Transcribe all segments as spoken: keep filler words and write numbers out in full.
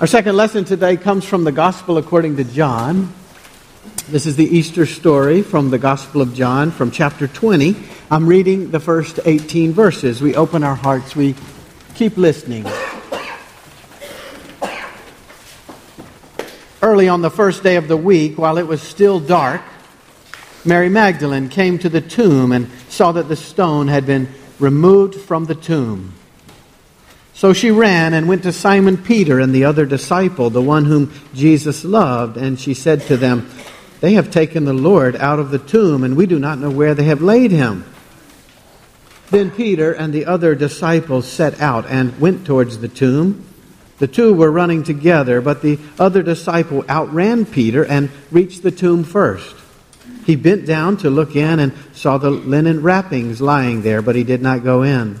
Our second lesson today comes from the Gospel according to John. This is the Easter story from the Gospel of John, from chapter twenty. I'm reading the first eighteen verses. We open our hearts. We keep listening. Early on the first day of the week, while it was still dark, Mary Magdalene came to the tomb and saw that the stone had been removed from the tomb. So she ran and went to Simon Peter and the other disciple, the one whom Jesus loved, and she said to them, "They have taken the Lord out of the tomb, and we do not know where they have laid him." Then Peter and the other disciple set out and went towards the tomb. The two were running together, but the other disciple outran Peter and reached the tomb first. He bent down to look in and saw the linen wrappings lying there, but he did not go in.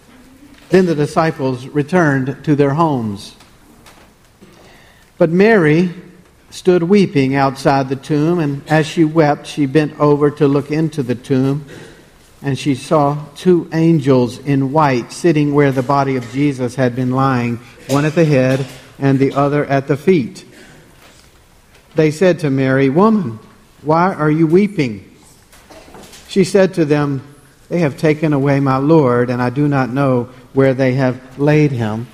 Then the disciples returned to their homes. But Mary stood weeping outside the tomb, and as she wept, she bent over to look into the tomb, and she saw two angels in white sitting where the body of Jesus had been lying, one at the head and the other at the feet. They said to Mary, "Woman, why are you weeping?" She said to them, "They have taken away my Lord, and I do not know where they have laid him."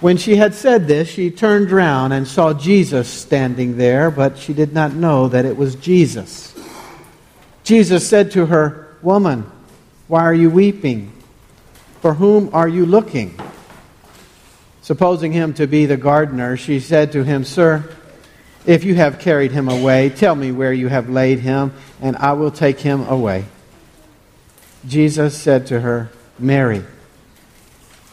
When she had said this, she turned round and saw Jesus standing there, but she did not know that it was Jesus. Jesus said to her, "Woman, why are you weeping? For whom are you looking?" Supposing him to be the gardener, she said to him, "Sir, if you have carried him away, tell me where you have laid him, and I will take him away." Jesus said to her, "Mary."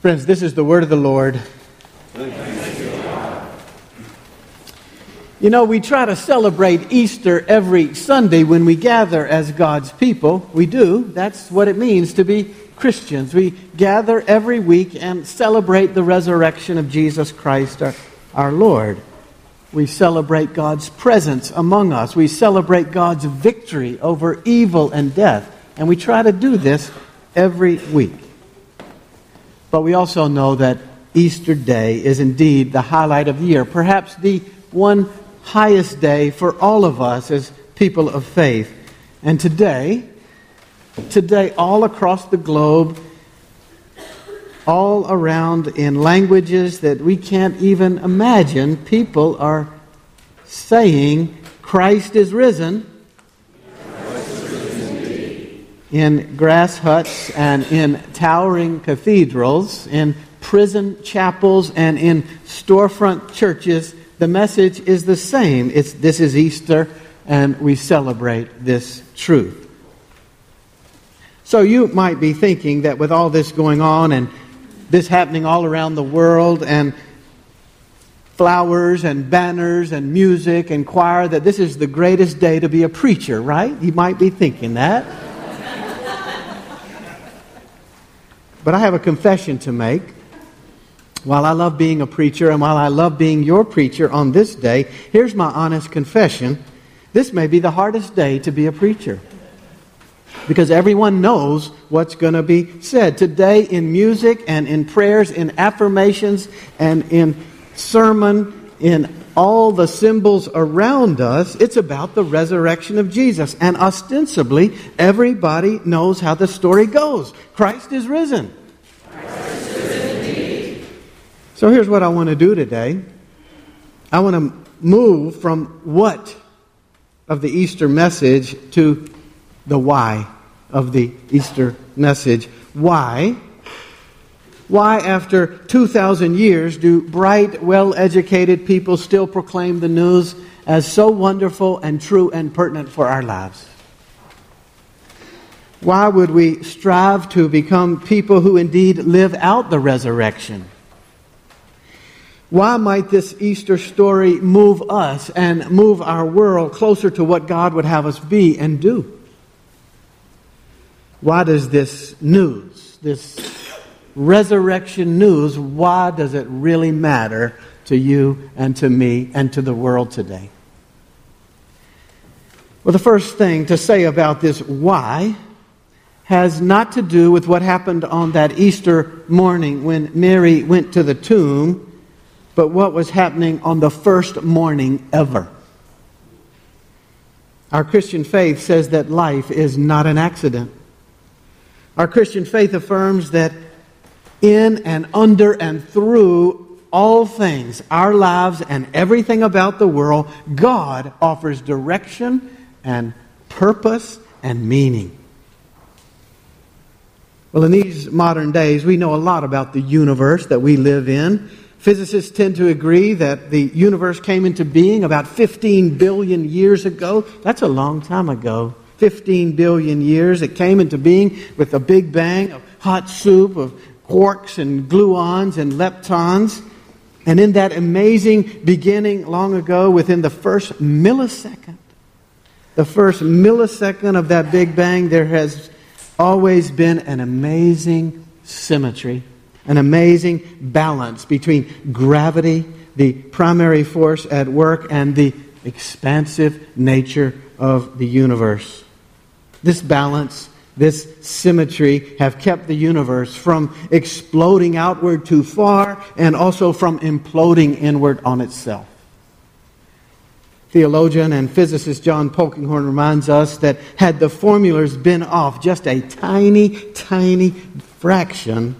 Friends, this is the word of the Lord. Thanks be to God. You know, we try to celebrate Easter every Sunday when we gather as God's people. We do. That's what it means to be Christians. We gather every week and celebrate the resurrection of Jesus Christ, our, our Lord. We celebrate God's presence among us. We celebrate God's victory over evil and death. And we try to do this every week. But we also know that Easter Day is indeed the highlight of the year, perhaps the one highest day for all of us as people of faith. And today, today all across the globe, all around in languages that we can't even imagine, people are saying, "Christ is risen." In grass huts and in towering cathedrals, in prison chapels and in storefront churches, the message is the same. It's, this is Easter, and we celebrate this truth. So you might be thinking that with all this going on and this happening all around the world and flowers and banners and music and choir, that this is the greatest day to be a preacher, right? You might be thinking that. But I have a confession to make. While I love being a preacher and while I love being your preacher on this day, here's my honest confession. This may be the hardest day to be a preacher, because everyone knows what's going to be said. Today in music and in prayers, in affirmations and in sermon, in all the symbols around us, it's about the resurrection of Jesus. And ostensibly, everybody knows how the story goes. Christ is risen. Christ is risen indeed. So here's what I want to do today. I want to move from what of the Easter message to the why of the Easter message. Why? Why, after two thousand years, do bright, well-educated people still proclaim the news as so wonderful and true and pertinent for our lives? Why would we strive to become people who indeed live out the resurrection? Why might this Easter story move us and move our world closer to what God would have us be and do? Why does this news, this resurrection news, why does it really matter to you and to me and to the world today? Well, the first thing to say about this why has not to do with what happened on that Easter morning when Mary went to the tomb, but what was happening on the first morning ever. Our Christian faith says that life is not an accident. Our Christian faith affirms that in and under and through all things, our lives and everything about the world, God offers direction and purpose and meaning. Well, in these modern days, we know a lot about the universe that we live in. Physicists tend to agree that the universe came into being about fifteen billion years ago. That's a long time ago. fifteen billion years. It came into being with a big bang of hot soup of quarks and gluons and leptons. And in that amazing beginning long ago, within the first millisecond, the first millisecond of that big bang, there has always been an amazing symmetry, an amazing balance between gravity, the primary force at work, and the expansive nature of the universe. This balance, this symmetry have kept the universe from exploding outward too far and also from imploding inward on itself. Theologian and physicist John Polkinghorne reminds us that had the formulas been off just a tiny, tiny fraction,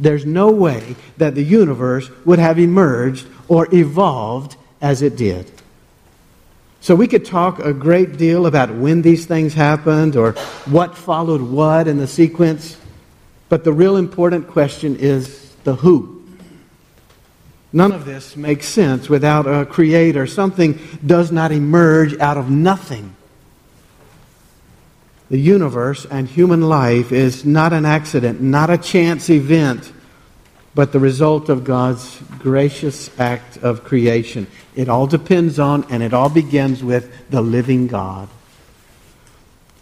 there's no way that the universe would have emerged or evolved as it did. So we could talk a great deal about when these things happened or what followed what in the sequence, but the real important question is the who. None of this makes sense without a creator. Something does not emerge out of nothing. The universe and human life is not an accident, not a chance event, but the result of God's gracious act of creation. It all depends on and it all begins with the living God.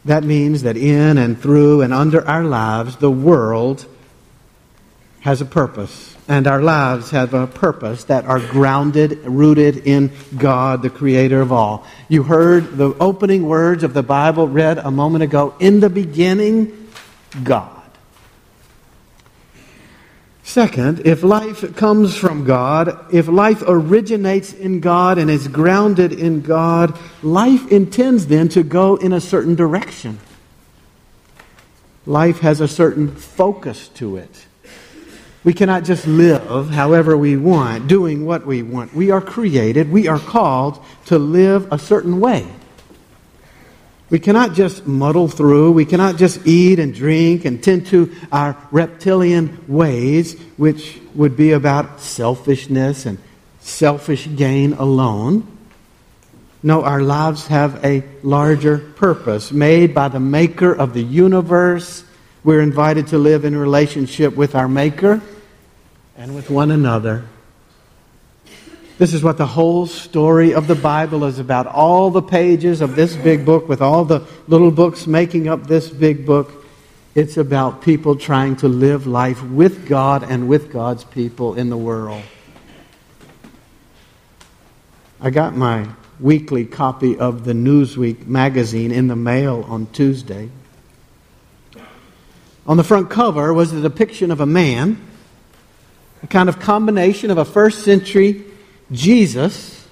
That means that in and through and under our lives, the world has a purpose. And our lives have a purpose that are grounded, rooted in God, the creator of all. You heard the opening words of the Bible read a moment ago. In the beginning, God. Second, if life comes from God, if life originates in God and is grounded in God, life intends then to go in a certain direction. Life has a certain focus to it. We cannot just live however we want, doing what we want. We are created, we are called to live a certain way. We cannot just muddle through. We cannot just eat and drink and tend to our reptilian ways, which would be about selfishness and selfish gain alone. No, our lives have a larger purpose made by the maker of the universe. We're invited to live in relationship with our maker and with one another. This is what the whole story of the Bible is about. All the pages of this big book with all the little books making up this big book. It's about people trying to live life with God and with God's people in the world. I got my weekly copy of the Newsweek magazine in the mail on Tuesday. On the front cover was a depiction of a man, a kind of combination of a first century Jesus,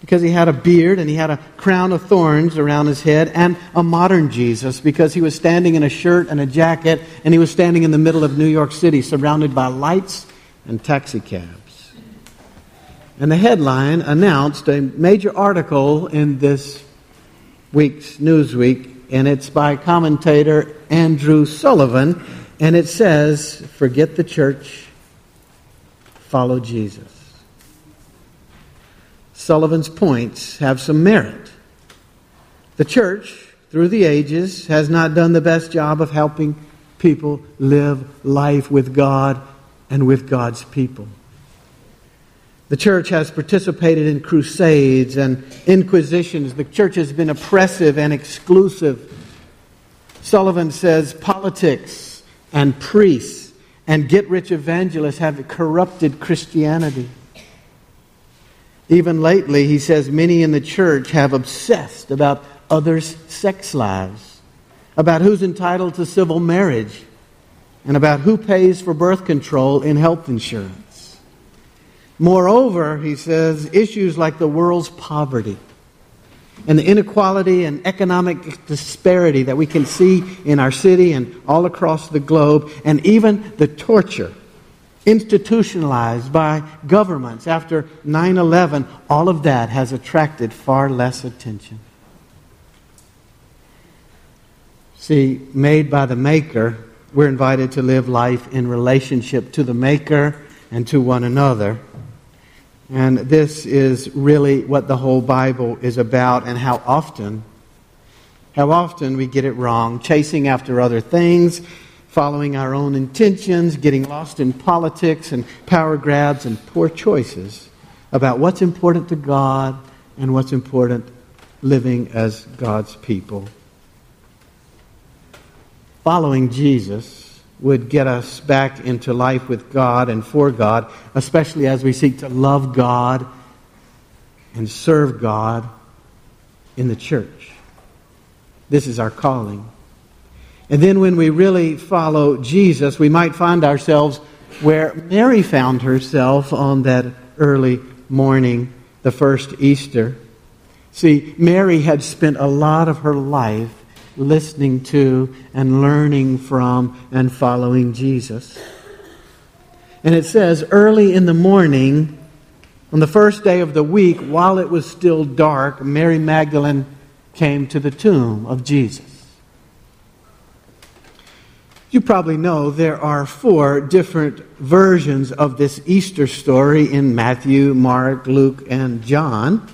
because he had a beard and he had a crown of thorns around his head, and a modern Jesus, because he was standing in a shirt and a jacket, and he was standing in the middle of New York City, surrounded by lights and taxi cabs. and the headline announced a major article in this week's Newsweek, and it's by commentator Andrew Sullivan, and it says, "Forget the church, follow Jesus." Sullivan's points have some merit. The church, through the ages, has not done the best job of helping people live life with God and with God's people. The church has participated in crusades and inquisitions. The church has been oppressive and exclusive. Sullivan says politics and priests and get-rich evangelists have corrupted Christianity. Even lately, he says, many in the church have obsessed about others' sex lives, about who's entitled to civil marriage, and about who pays for birth control in health insurance. Moreover, he says, issues like the world's poverty and the inequality and economic disparity that we can see in our city and all across the globe, and even the torture institutionalized by governments after nine eleven, all of that has attracted far less attention. See, made by the Maker, we're invited to live life in relationship to the Maker and to one another. And this is really what the whole Bible is about, and how often, how often we get it wrong, chasing after other things, following our own intentions, getting lost in politics and power grabs and poor choices about what's important to God and what's important living as God's people. Following Jesus would get us back into life with God and for God, especially as we seek to love God and serve God in the church. This is our calling. And then when we really follow Jesus, we might find ourselves where Mary found herself on that early morning, the first Easter. See, Mary had spent a lot of her life listening to and learning from and following Jesus. And it says, early in the morning, on the first day of the week, while it was still dark, Mary Magdalene came to the tomb of Jesus. You probably know there are four different versions of this Easter story in Matthew, Mark, Luke, and John.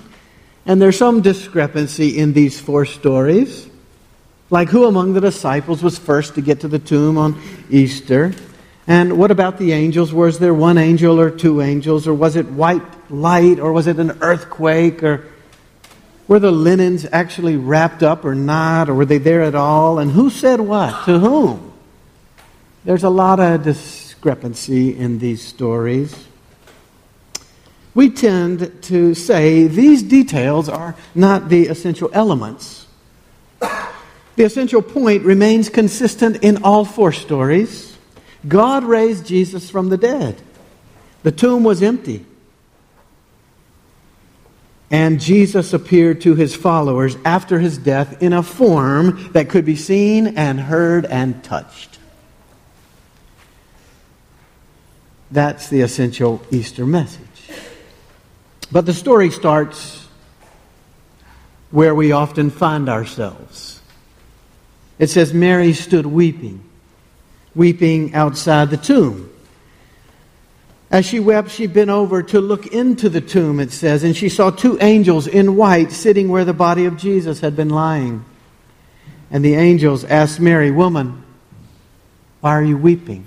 And there's some discrepancy in these four stories. Like, who among the disciples was first to get to the tomb on Easter? And what about the angels? Was there one angel or two angels? Or was it white light? Or was it an earthquake? Or were the linens actually wrapped up or not? Or were they there at all? And who said what to whom? There's a lot of discrepancy in these stories. We tend to say these details are not the essential elements. The essential point remains consistent in all four stories. God raised Jesus from the dead. The tomb was empty. And Jesus appeared to his followers after his death in a form that could be seen and heard and touched. That's the essential Easter message. But the story starts where we often find ourselves. It says, Mary stood weeping, weeping outside the tomb. As she wept, she bent over to look into the tomb, it says, and she saw two angels in white sitting where the body of Jesus had been lying. And the angels asked Mary, "Woman, why are you weeping?"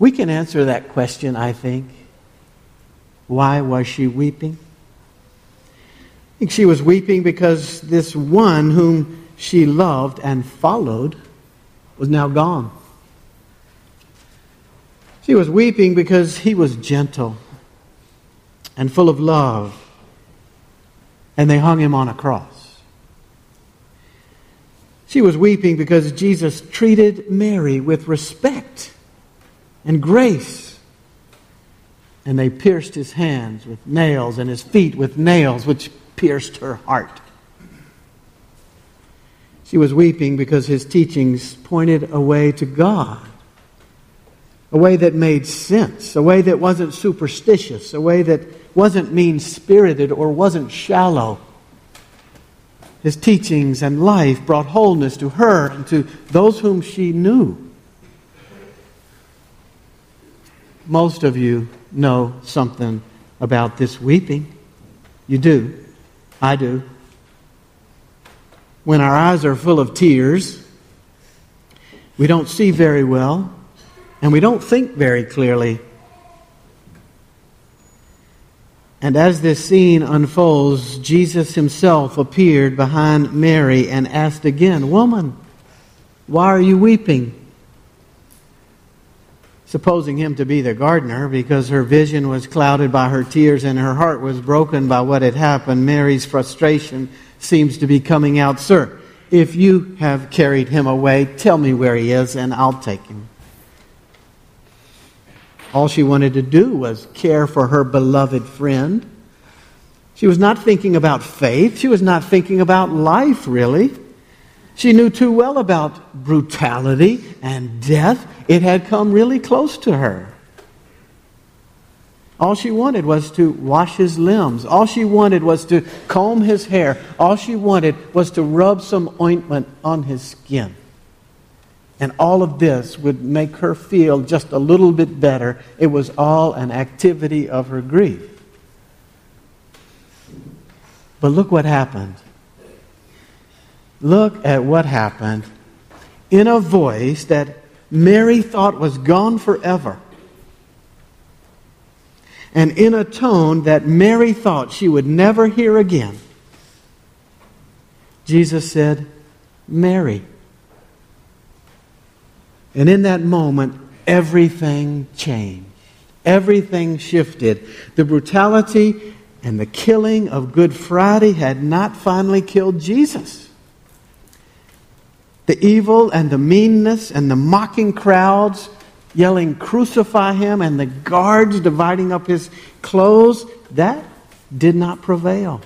We can answer that question, I think. Why was she weeping? I think she was weeping because this one whom she loved and followed was now gone. She was weeping because he was gentle and full of love, and they hung him on a cross. She was weeping because Jesus treated Mary with respect and grace. And they pierced his hands with nails and his feet with nails, which pierced her heart. She was weeping because his teachings pointed away to God a way that made sense, a way that wasn't superstitious, a way that wasn't mean-spirited or wasn't shallow. His teachings and life brought wholeness to her and to those whom she knew. Most of you know something about this weeping. You do. I do. When our eyes are full of tears, we don't see very well, and we don't think very clearly. And as this scene unfolds, Jesus himself appeared behind Mary and asked again, "Woman, why are you weeping?" Supposing him to be the gardener, because her vision was clouded by her tears and her heart was broken by what had happened, Mary's frustration seems to be coming out. "Sir, if you have carried him away, tell me where he is and I'll take him." All she wanted to do was care for her beloved friend. She was not thinking about faith. She was not thinking about life, really. She knew too well about brutality and death. It had come really close to her. All she wanted was to wash his limbs. All she wanted was to comb his hair. All she wanted was to rub some ointment on his skin. And all of this would make her feel just a little bit better. It was all an activity of her grief. But look what happened. Look at what happened. In a voice that Mary thought was gone forever, and in a tone that Mary thought she would never hear again, Jesus said, "Mary." And in that moment, everything changed. Everything shifted. The brutality and the killing of Good Friday had not finally killed Jesus. The evil and the meanness and the mocking crowds yelling, "Crucify him," and the guards dividing up his clothes, that did not prevail.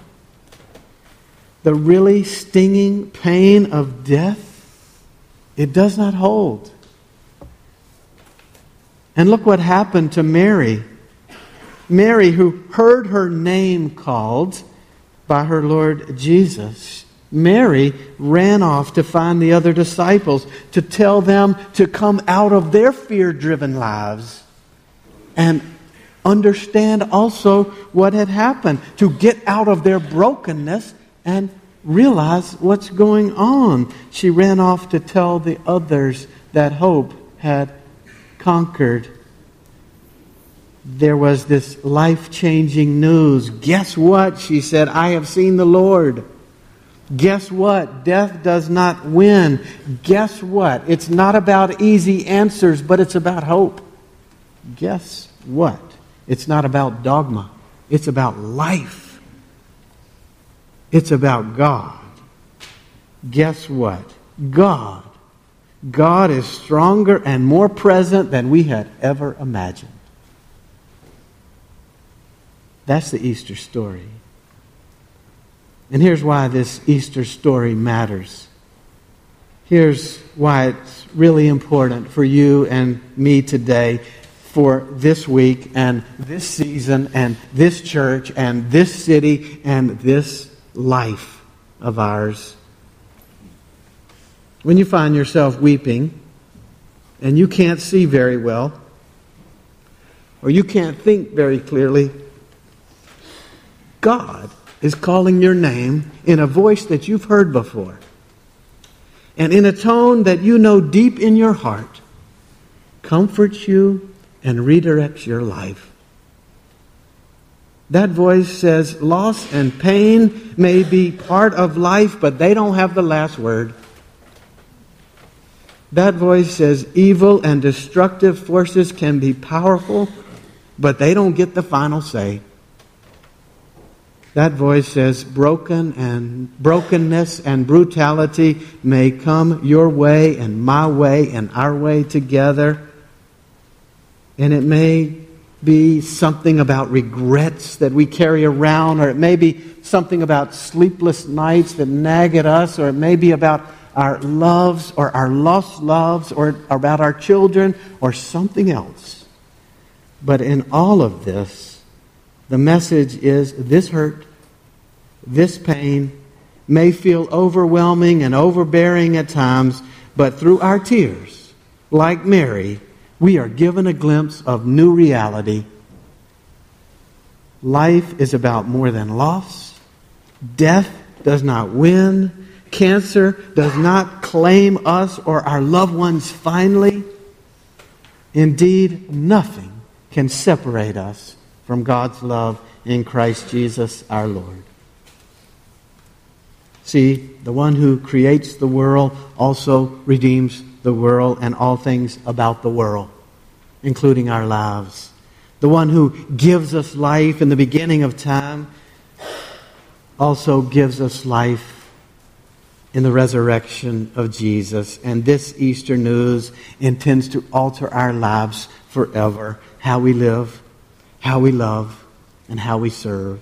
The really stinging pain of death, it does not hold. And look what happened to Mary. Mary, who heard her name called by her Lord Jesus, Mary ran off to find the other disciples, to tell them to come out of their fear-driven lives and understand also what had happened, to get out of their brokenness and realize what's going on. She ran off to tell the others that hope had conquered. There was this life-changing news. "Guess what?" she said. "I have seen the Lord." Guess what? Death does not win. Guess what? It's not about easy answers, but it's about hope. Guess what? It's not about dogma. It's about life. It's about God. Guess what? God. God is stronger and more present than we had ever imagined. That's the Easter story. And here's why this Easter story matters. Here's why it's really important for you and me today, for this week and this season and this church and this city and this life of ours. When you find yourself weeping and you can't see very well, or you can't think very clearly, God is calling your name in a voice that you've heard before, and in a tone that you know deep in your heart comforts you and redirects your life. That voice says loss and pain may be part of life, but they don't have the last word. That voice says evil and destructive forces can be powerful, but they don't get the final say. That voice says broken and brokenness and brutality may come your way and my way and our way together. And it may be something about regrets that we carry around, or it may be something about sleepless nights that nag at us, or it may be about our loves or our lost loves or about our children or something else. But in all of this, the message is this hurt, this pain may feel overwhelming and overbearing at times, but through our tears, like Mary, we are given a glimpse of new reality. Life is about more than loss. Death does not win. Cancer does not claim us or our loved ones finally. Indeed, nothing can separate us from God's love in Christ Jesus our Lord. See, the one who creates the world also redeems the world and all things about the world, including our lives. The one who gives us life in the beginning of time also gives us life in the resurrection of Jesus. And this Easter news intends to alter our lives forever, how we live, how we love, and how we serve.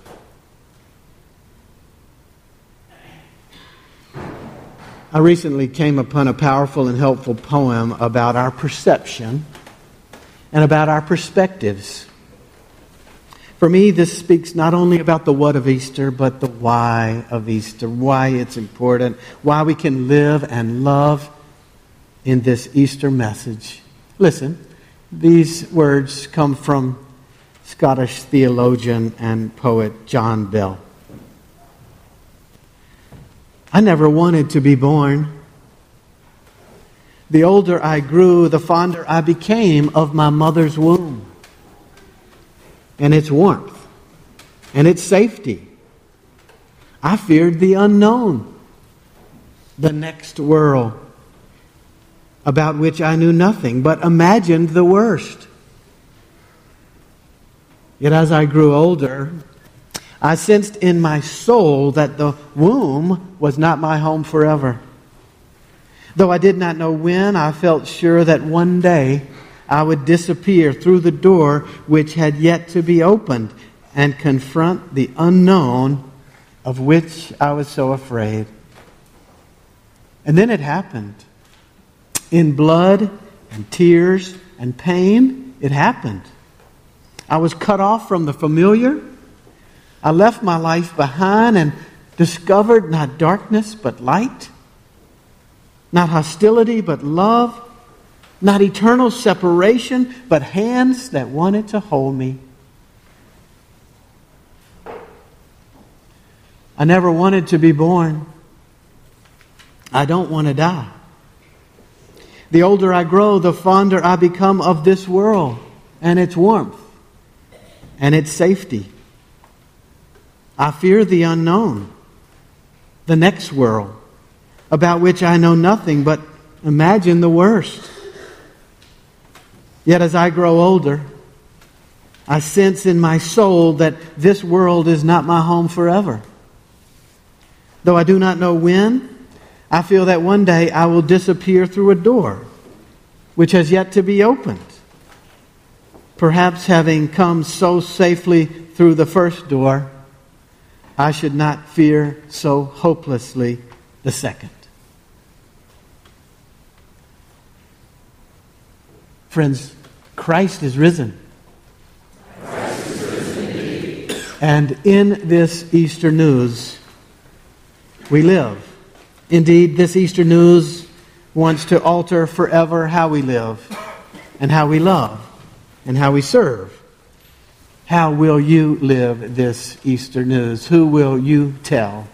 I recently came upon a powerful and helpful poem about our perception and about our perspectives. For me, this speaks not only about the what of Easter, but the why of Easter, why it's important, why we can live and love in this Easter message. Listen, these words come from Scottish theologian and poet John Bell. I never wanted to be born. The older I grew, the fonder I became of my mother's womb and its warmth and its safety. I feared the unknown, the next world, about which I knew nothing but imagined the worst. Yet as I grew older, I sensed in my soul that the womb was not my home forever. Though I did not know when, I felt sure that one day I would disappear through the door which had yet to be opened and confront the unknown of which I was so afraid. And then it happened. In blood and tears and pain, it happened. I was cut off from the familiar. I left my life behind and discovered not darkness but light, not hostility but love, not eternal separation but hands that wanted to hold me. I never wanted to be born. I don't want to die. The older I grow, the fonder I become of this world and its warmth and its safety. I fear the unknown, the next world, about which I know nothing but imagine the worst. Yet as I grow older, I sense in my soul that this world is not my home forever. Though I do not know when, I feel that one day I will disappear through a door which has yet to be opened. Perhaps having come so safely through the first door, I should not fear so hopelessly the second. Friends, Christ is risen. Christ is risen indeed. And in this Easter news, we live. Indeed, this Easter news wants to alter forever how we live and how we love and how we serve. How will you live this Easter news? Who will you tell?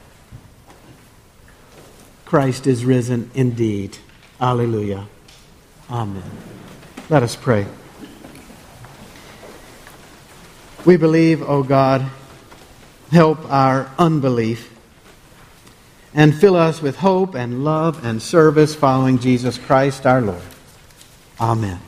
Christ is risen indeed. Alleluia. Amen. Let us pray. We believe, O God, help our unbelief and fill us with hope and love and service following Jesus Christ our Lord. Amen.